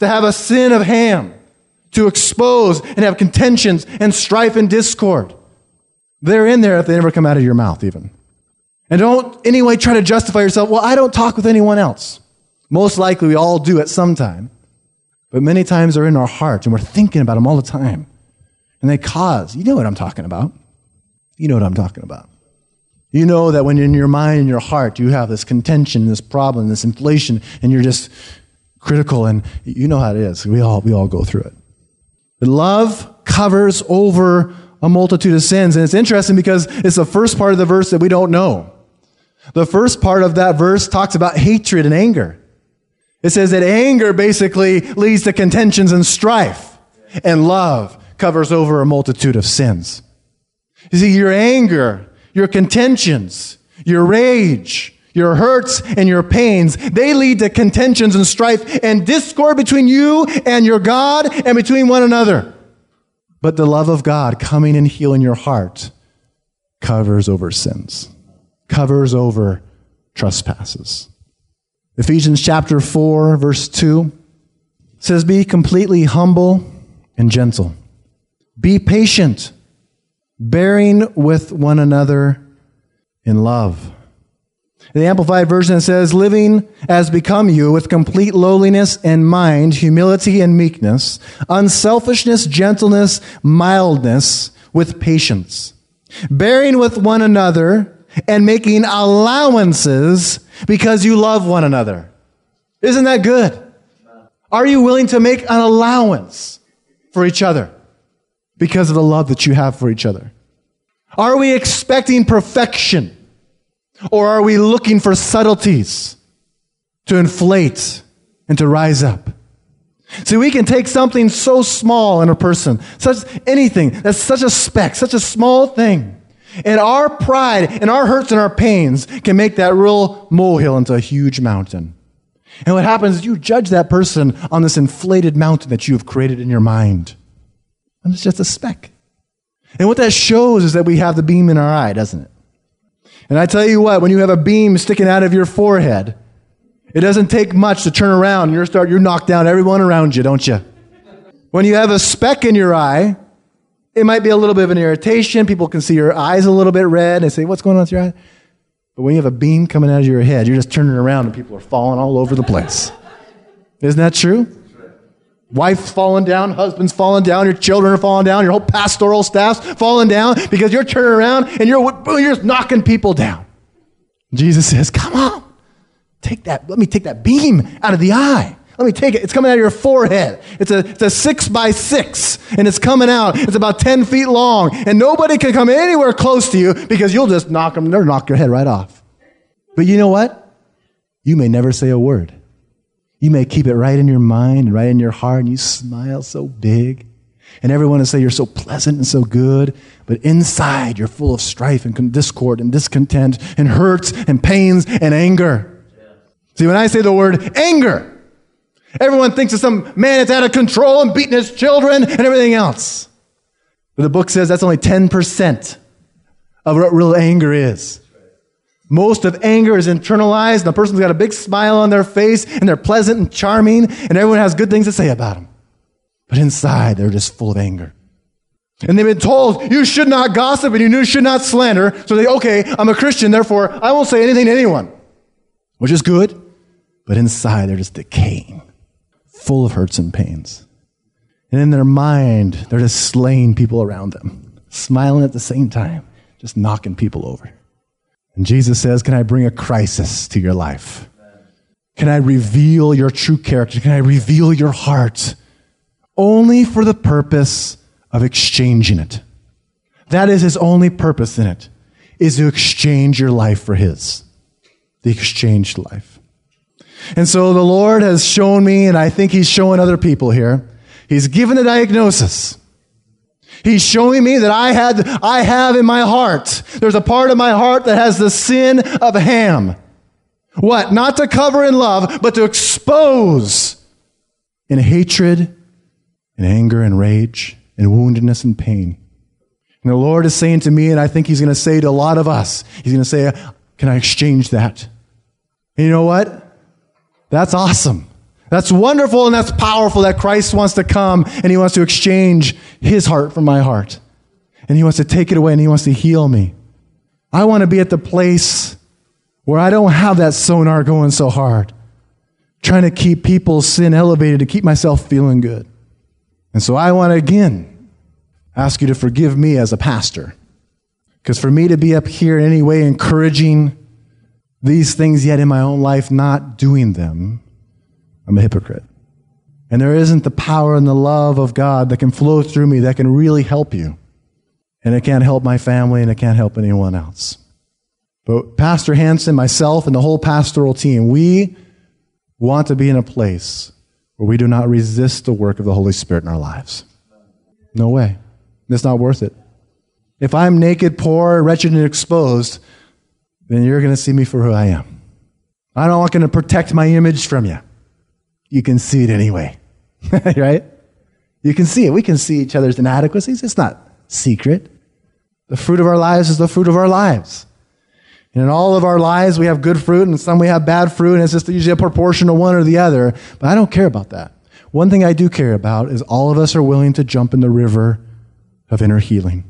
to have a sin of Ham, to expose and have contentions and strife and discord, they're in there if they never come out of your mouth even. And don't anyway try to justify yourself, well, I don't talk with anyone else. Most likely we all do at some time. but many times are in our hearts, and we're thinking about them all the time. And they cause, you know what I'm talking about. You know what I'm talking about. You know that when in your mind and your heart, you have this contention, this problem, this inflation, and you're just critical, and you know how it is. We all, we all go through it. But love covers over a multitude of sins. And it's interesting because it's the first part of the verse that we don't know. The first part of that verse talks about hatred and anger. It says that anger basically leads to contentions and strife, and love covers over a multitude of sins. You see, your anger, your contentions, your rage, your hurts, and your pains, they lead to contentions and strife and discord between you and your God and between one another. But the love of God coming and healing your heart covers over sins, covers over trespasses. Ephesians chapter four, verse two says, be completely humble and gentle. Be patient, bearing with one another in love. In the Amplified Version, it says, living as become you with complete lowliness and mind, humility and meekness, unselfishness, gentleness, mildness, with patience, bearing with one another and making allowances because you love one another. Isn't that good? Are you willing to make an allowance for each other because of the love that you have for each other? Are we expecting perfection? Or are we looking for subtleties to inflate and to rise up? See, we can take something so small in a person, such anything, that's such a speck, such a small thing, and our pride and our hurts and our pains can make that real molehill into a huge mountain. And what happens is you judge that person on this inflated mountain that you have created in your mind. And it's just a speck. And what that shows is that we have the beam in our eye, doesn't it? And I tell you what, when you have a beam sticking out of your forehead, it doesn't take much to turn around. You're start, you knock down everyone around you, don't you? When you have a speck in your eye, it might be a little bit of an irritation. People can see your eyes a little bit red and say, what's going on with your eye? But when you have a beam coming out of your head, you're just turning around and people are falling all over the place. Isn't that true? Wife's falling down, husband's falling down, your children are falling down, your whole pastoral staff's falling down because you're turning around and you're, you're just knocking people down. Jesus says, come on, take that, let me take that beam out of the eye. Let me take it. It's coming out of your forehead. It's a, it's a six by six and it's coming out. It's about ten feet long and nobody can come anywhere close to you because you'll just knock them, they'll knock your head right off. But you know what? You may never say a word. You may keep it right in your mind, right in your heart, and you smile so big. And everyone will say you're so pleasant and so good, but inside you're full of strife and discord and discontent and hurts and pains and anger. Yeah. See, when I say the word anger, everyone thinks of some man that's out of control and beating his children and everything else. But the book says that's only ten percent of what real anger is. Most of anger is internalized, and the person's got a big smile on their face, and they're pleasant and charming, and everyone has good things to say about them. But inside, they're just full of anger. And they've been told, you should not gossip, and you should not slander. So they, okay, I'm a Christian, therefore, I won't say anything to anyone. Which is good, but inside, they're just decaying, full of hurts and pains. And in their mind, they're just slaying people around them, smiling at the same time, just knocking people over. And Jesus says, can I bring a crisis to your life? Can I reveal your true character? Can I reveal your heart? Only for the purpose of exchanging it. That is his only purpose in it, is to exchange your life for his. The exchanged life. And so the Lord has shown me, and I think he's showing other people here, he's given the diagnosis. He's showing me that I had, I have in my heart, there's a part of my heart that has the sin of Ham. What? Not to cover in love, but to expose in hatred and anger and rage and woundedness and pain. And the Lord is saying to me, and I think he's going to say to a lot of us, he's going to say, can I exchange that? And you know what? That's awesome. That's wonderful and that's powerful that Christ wants to come and he wants to exchange his heart for my heart. And he wants to take it away and he wants to heal me. I want to be at the place where I don't have that sonar going so hard, trying to keep people's sin elevated to keep myself feeling good. And so I want to again ask you to forgive me as a pastor. Because for me to be up here in any way encouraging these things, yet in my own life not doing them, I'm a hypocrite. And there isn't the power and the love of God that can flow through me that can really help you. And it can't help my family, and it can't help anyone else. But Pastor Hansen, myself, and the whole pastoral team, we want to be in a place where we do not resist the work of the Holy Spirit in our lives. No way. It's not worth it. If I'm naked, poor, wretched, and exposed, then you're going to see me for who I am. I'm not going to protect my image from you. You can see it anyway, right? You can see it. We can see each other's inadequacies. It's not secret. The fruit of our lives is the fruit of our lives. And in all of our lives, we have good fruit, and some we have bad fruit, and it's just usually a proportion of one or the other. But I don't care about that. One thing I do care about is all of us are willing to jump in the river of inner healing.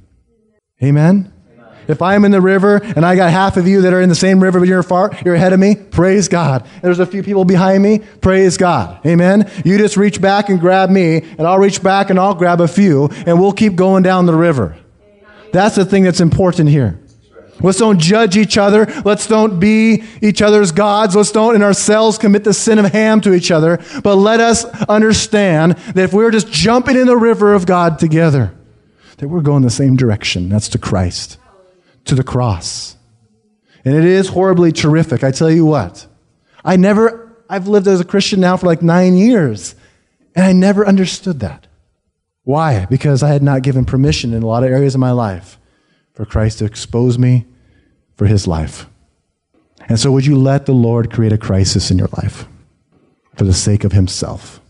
Amen? Amen. If I'm in the river, and I got half of you that are in the same river, but you're far, you're ahead of me, praise God. And there's a few people behind me, praise God. Amen? You just reach back and grab me, and I'll reach back and I'll grab a few, and we'll keep going down the river. That's the thing that's important here. Let's don't judge each other. Let's don't be each other's gods. Let's don't in ourselves commit the sin of Ham to each other. But let us understand that if we're just jumping in the river of God together, that we're going the same direction. That's to Christ, to the cross. And it is horribly terrific. I tell you what, I never, I've lived as a Christian now for like nine years, and I never understood that. Why? Because I had not given permission in a lot of areas of my life for Christ to expose me for his life. And so would you let the Lord create a crisis in your life for the sake of himself?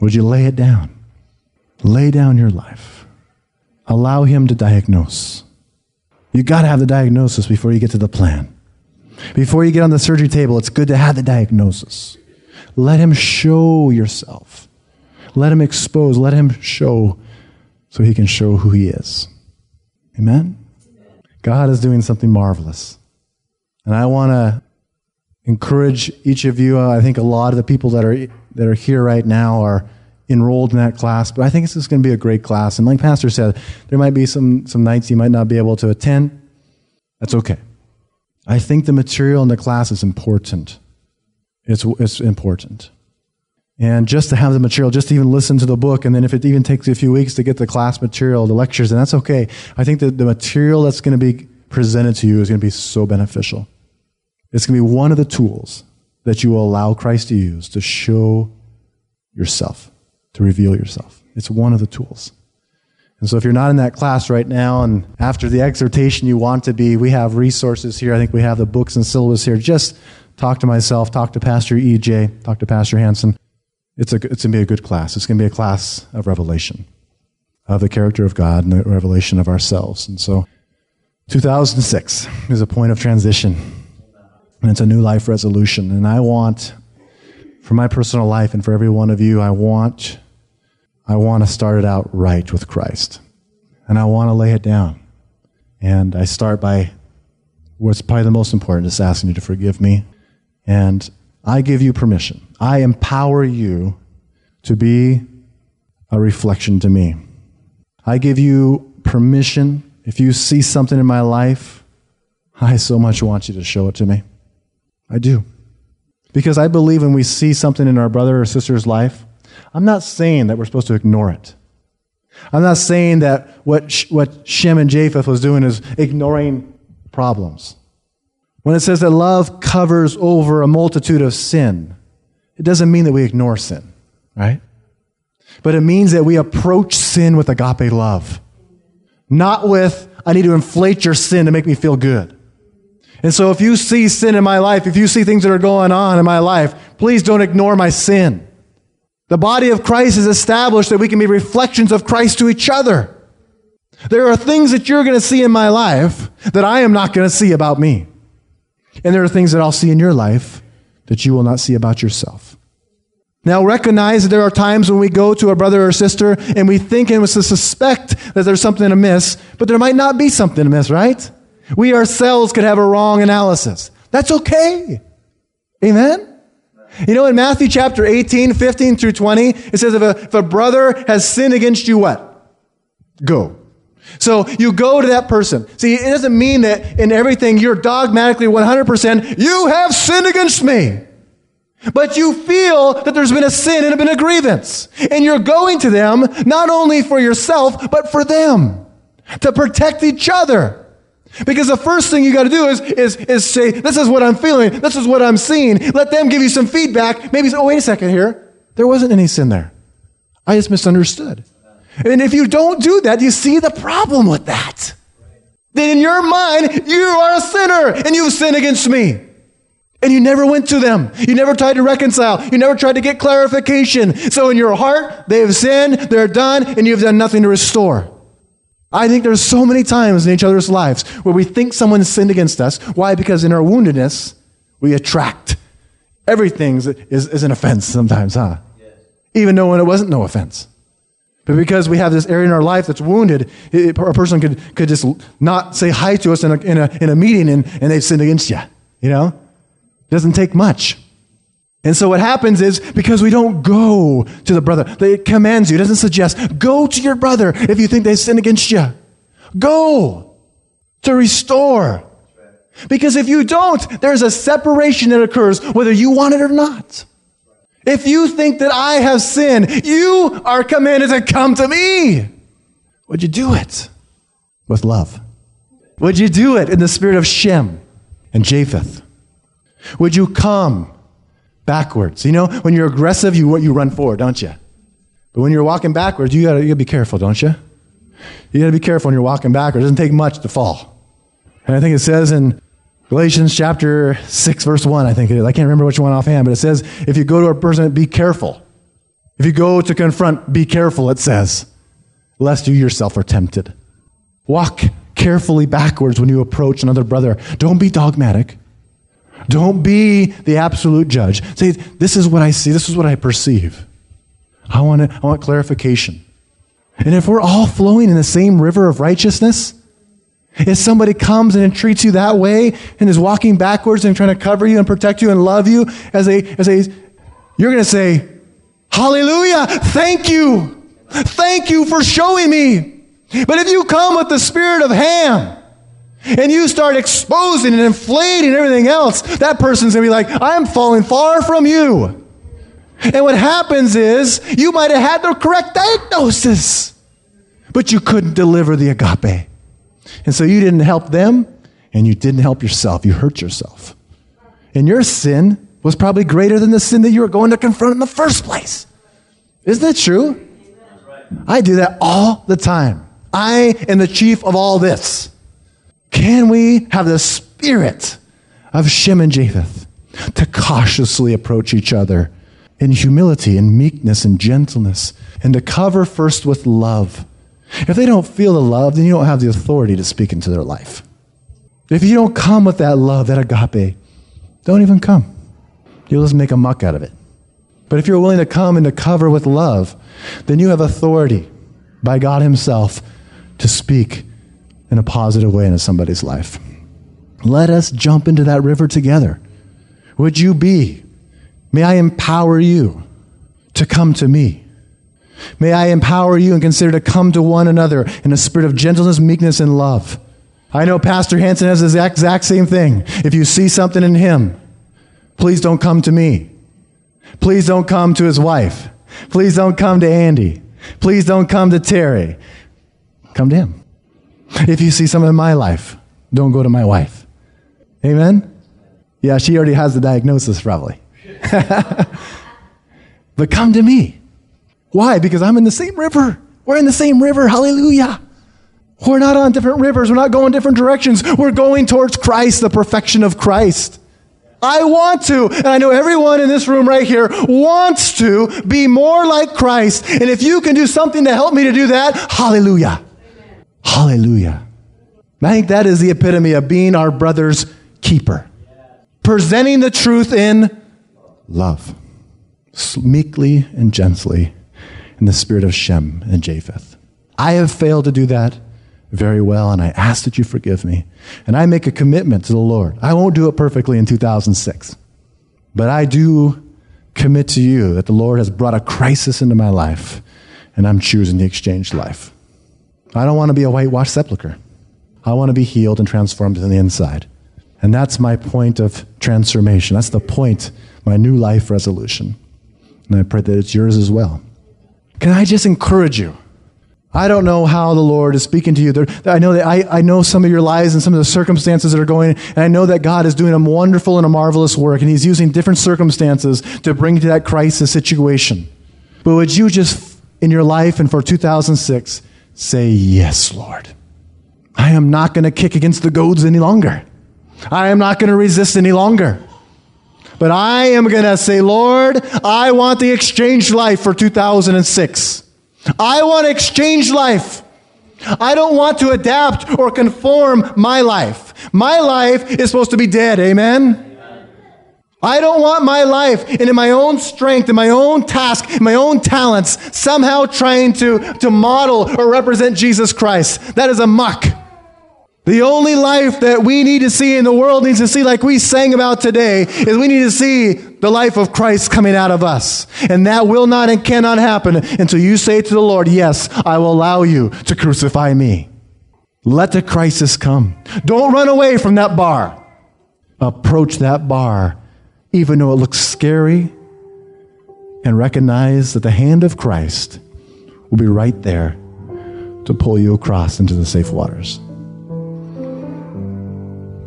Would you lay it down? Lay down your life. Allow him to diagnose. You got to have the diagnosis before you get to the plan. Before you get on the surgery table, it's good to have the diagnosis. Let him show yourself. Let him expose. Let him show so he can show who he is. Amen? God is doing something marvelous. And I want to encourage each of you. I think a lot of the people that are that are here right now are enrolled in that class, but I think this is going to be a great class. And like Pastor said, there might be some, some nights you might not be able to attend. That's okay. I think the material in the class is important. It's, it's important. And just to have the material, just to even listen to the book, and then if it even takes a few weeks to get the class material, the lectures, and that's okay. I think that the material that's going to be presented to you is going to be so beneficial. It's going to be one of the tools that you will allow Christ to use to show yourself, to reveal yourself. It's one of the tools. And so if you're not in that class right now, and after the exhortation you want to be, we have resources here. I think we have the books and syllabus here. Just talk to myself, talk to Pastor E J, talk to Pastor Hansen. It's, a, it's going to be a good class. It's going to be a class of revelation, of the character of God and the revelation of ourselves. And so two thousand six is a point of transition, and it's a new life resolution. And I want, for my personal life and for every one of you, I want, I want to start it out right with Christ, and I want to lay it down. And I start by what's probably the most important, is asking you to forgive me, and I give you permission. I empower you to be a reflection to me. I give you permission. If you see something in my life, I so much want you to show it to me. I do. Because I believe when we see something in our brother or sister's life, I'm not saying that we're supposed to ignore it. I'm not saying that what, Sh- what Shem and Japheth was doing is ignoring problems. When it says that love covers over a multitude of sin, it doesn't mean that we ignore sin, right? But it means that we approach sin with agape love, not with, I need to inflate your sin to make me feel good. And so if you see sin in my life, if you see things that are going on in my life, please don't ignore my sin. The body of Christ is established that we can be reflections of Christ to each other. There are things that you're going to see in my life that I am not going to see about me. And there are things that I'll see in your life that you will not see about yourself. Now recognize that there are times when we go to a brother or sister and we think and we suspect that there's something amiss, but there might not be something amiss, right? We ourselves could have a wrong analysis. That's okay. Amen? You know, in Matthew chapter eighteen, fifteen through twenty, it says, if a, if a brother has sinned against you, what? Go. So you go to that person. See, it doesn't mean that in everything you're dogmatically one hundred percent, you have sinned against me. But you feel that there's been a sin and been a grievance. And you're going to them, not only for yourself, but for them. To protect each other. Because the first thing you got to do is, is, is say, this is what I'm feeling. This is what I'm seeing. Let them give you some feedback. Maybe say, oh, wait a second here. There wasn't any sin there. I just misunderstood. And if you don't do that, you see the problem with that. Then in your mind, you are a sinner and you've sinned against me. And you never went to them. You never tried to reconcile. You never tried to get clarification. So in your heart, they have sinned, they're done, and you've done nothing to restore. I think there's so many times in each other's lives where we think someone sinned against us. Why? Because in our woundedness, we attract. Everything is, is an offense sometimes, huh? Yes. Even though when it wasn't no offense. But because we have this area in our life that's wounded, it, a person could, could just not say hi to us in a, in a, in a meeting and, and they've sinned against you, you know? Doesn't take much. And so what happens is, because we don't go to the brother, it commands you, it doesn't suggest, go to your brother if you think they sinned against you. Go to restore. Because if you don't, there's a separation that occurs whether you want it or not. If you think that I have sinned, you are commanded to come to me. Would you do it? With love. Would you do it in the spirit of Shem and Japheth? Would you come backwards? You know, when you're aggressive, you you run forward, don't you? But when you're walking backwards, you gotta, you gotta be careful, don't you? You gotta be careful when you're walking backwards. It doesn't take much to fall. And I think it says in Galatians chapter six, verse one, I think it is. I can't remember which one offhand, but it says, if you go to a person, be careful. If you go to confront, be careful, it says, lest you yourself are tempted. Walk carefully backwards when you approach another brother. Don't be dogmatic. Don't be the absolute judge. Say, this is what I see. This is what I perceive. I want it, I want clarification. And if we're all flowing in the same river of righteousness, if somebody comes and treats you that way and is walking backwards and trying to cover you and protect you and love you, as a, as a, you're going to say, hallelujah, thank you. Thank you for showing me. But if you come with the spirit of Ham, and you start exposing and inflating everything else, that person's going to be like, I'm falling far from you. And what happens is, you might have had the correct diagnosis, but you couldn't deliver the agape. And so you didn't help them, and you didn't help yourself. You hurt yourself. And your sin was probably greater than the sin that you were going to confront in the first place. Isn't that true? I do that all the time. I am the chief of all this. Can we have the spirit of Shem and Japheth to cautiously approach each other in humility and meekness and gentleness, and to cover first with love? If they don't feel the love, then you don't have the authority to speak into their life. If you don't come with that love, that agape, don't even come. You'll just make a muck out of it. But if you're willing to come and to cover with love, then you have authority by God himself to speak in a positive way into somebody's life. Let us jump into that river together. Would you be? May I empower you to come to me. May I empower you and consider to come to one another in a spirit of gentleness, meekness, and love. I know Pastor Hansen has the exact same thing. If you see something in him, please don't come to me. Please don't come to his wife. Please don't come to Andy. Please don't come to Terry. Come to him. If you see something in my life, don't go to my wife. Amen? Yeah, she already has the diagnosis probably. But come to me. Why? Because I'm in the same river. We're in the same river. Hallelujah. We're not on different rivers. We're not going different directions. We're going towards Christ, the perfection of Christ. I want to, and I know everyone in this room right here wants to be more like Christ. And if you can do something to help me to do that, hallelujah. Hallelujah. I think that is the epitome of being our brother's keeper. Presenting the truth in love, meekly and gently, in the spirit of Shem and Japheth. I have failed to do that very well, and I ask that you forgive me. And I make a commitment to the Lord. I won't do it perfectly in two thousand six, but I do commit to you that the Lord has brought a crisis into my life, and I'm choosing the exchange life. I don't want to be a whitewashed sepulcher. I want to be healed and transformed on the inside. And that's my point of transformation. That's the point, my new life resolution. And I pray that it's yours as well. Can I just encourage you? I don't know how the Lord is speaking to you. There, I know that I, I know some of your lives and some of the circumstances that are going, and I know that God is doing a wonderful and a marvelous work, and he's using different circumstances to bring you to that crisis situation. But would you just, in your life and for two thousand six, say, yes, Lord. I am not going to kick against the goads any longer. I am not going to resist any longer. But I am going to say, Lord, I want the exchange life for two thousand six. I want to exchange life. I don't want to adapt or conform my life. My life is supposed to be dead, amen? Amen. I don't want my life, and in my own strength, in my own task, in my own talents, somehow trying to, to model or represent Jesus Christ. That is a muck. The only life that we need to see and the world needs to see, like we sang about today, is we need to see the life of Christ coming out of us. And that will not and cannot happen until you say to the Lord, yes, I will allow you to crucify me. Let the crisis come. Don't run away from that bar. Approach that bar, even though it looks scary, and recognize that the hand of Christ will be right there to pull you across into the safe waters.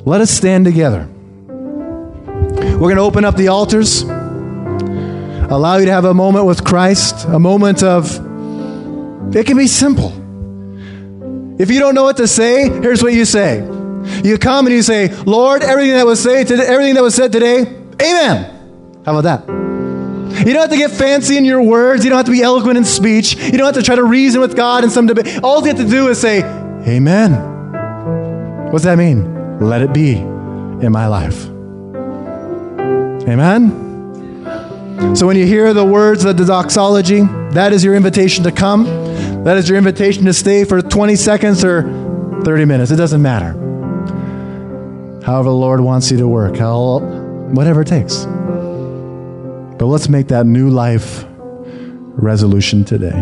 Let us stand together. We're going to open up the altars, allow you to have a moment with Christ, a moment of, it can be simple. If you don't know what to say, here's what you say. You come and you say, Lord, everything that was said today, everything that was said today, amen. How about that? You don't have to get fancy in your words. You don't have to be eloquent in speech. You don't have to try to reason with God in some debate. All you have to do is say, amen. What's that mean? Let it be in my life. Amen? So when you hear the words of the doxology, that is your invitation to come. That is your invitation to stay for twenty seconds or thirty minutes. It doesn't matter. However the Lord wants you to work, how, whatever it takes. But let's make that new life resolution today.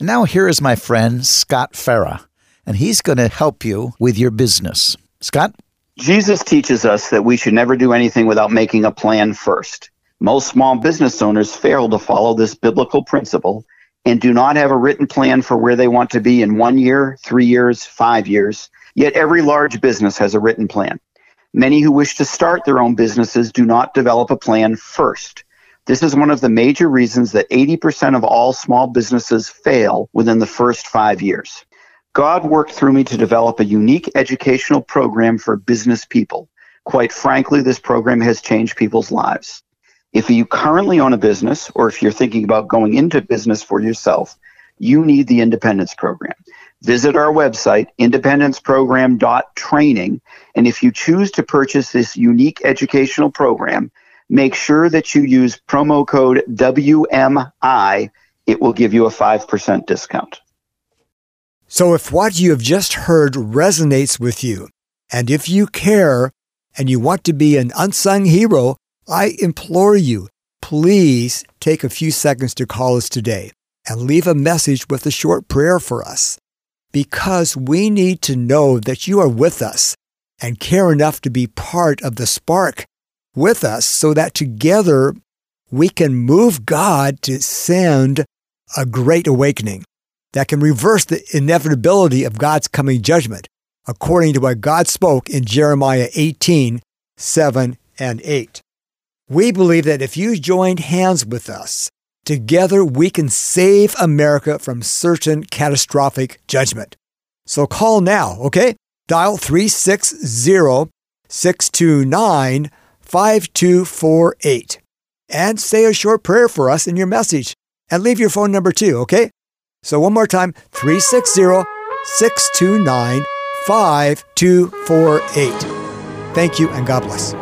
Now here is my friend, Scott Farah. And he's going to help you with your business. Scott? Jesus teaches us that we should never do anything without making a plan first. Most small business owners fail to follow this biblical principle and do not have a written plan for where they want to be in one year, three years, five years. Yet every large business has a written plan. Many who wish to start their own businesses do not develop a plan first. This is one of the major reasons that eighty percent of all small businesses fail within the first five years. God worked through me to develop a unique educational program for business people. Quite frankly, this program has changed people's lives. If you currently own a business, or if you're thinking about going into business for yourself, you need the Independence Program. Visit our website, independence program dot training, and if you choose to purchase this unique educational program, make sure that you use promo code W M I. It will give you a five percent discount. So if what you have just heard resonates with you, and if you care and you want to be an unsung hero, I implore you, please take a few seconds to call us today and leave a message with a short prayer for us, because we need to know that you are with us and care enough to be part of the spark with us so that together we can move God to send a great awakening that can reverse the inevitability of God's coming judgment, according to what God spoke in Jeremiah eighteen, seven and eight. We believe that if you joined hands with us, together we can save America from certain catastrophic judgment. So call now, okay? Dial three six zero, six two nine, five two four eight and say a short prayer for us in your message, and leave your phone number too, okay? So one more time, three six zero, six two nine, five two four eight. Thank you and God bless.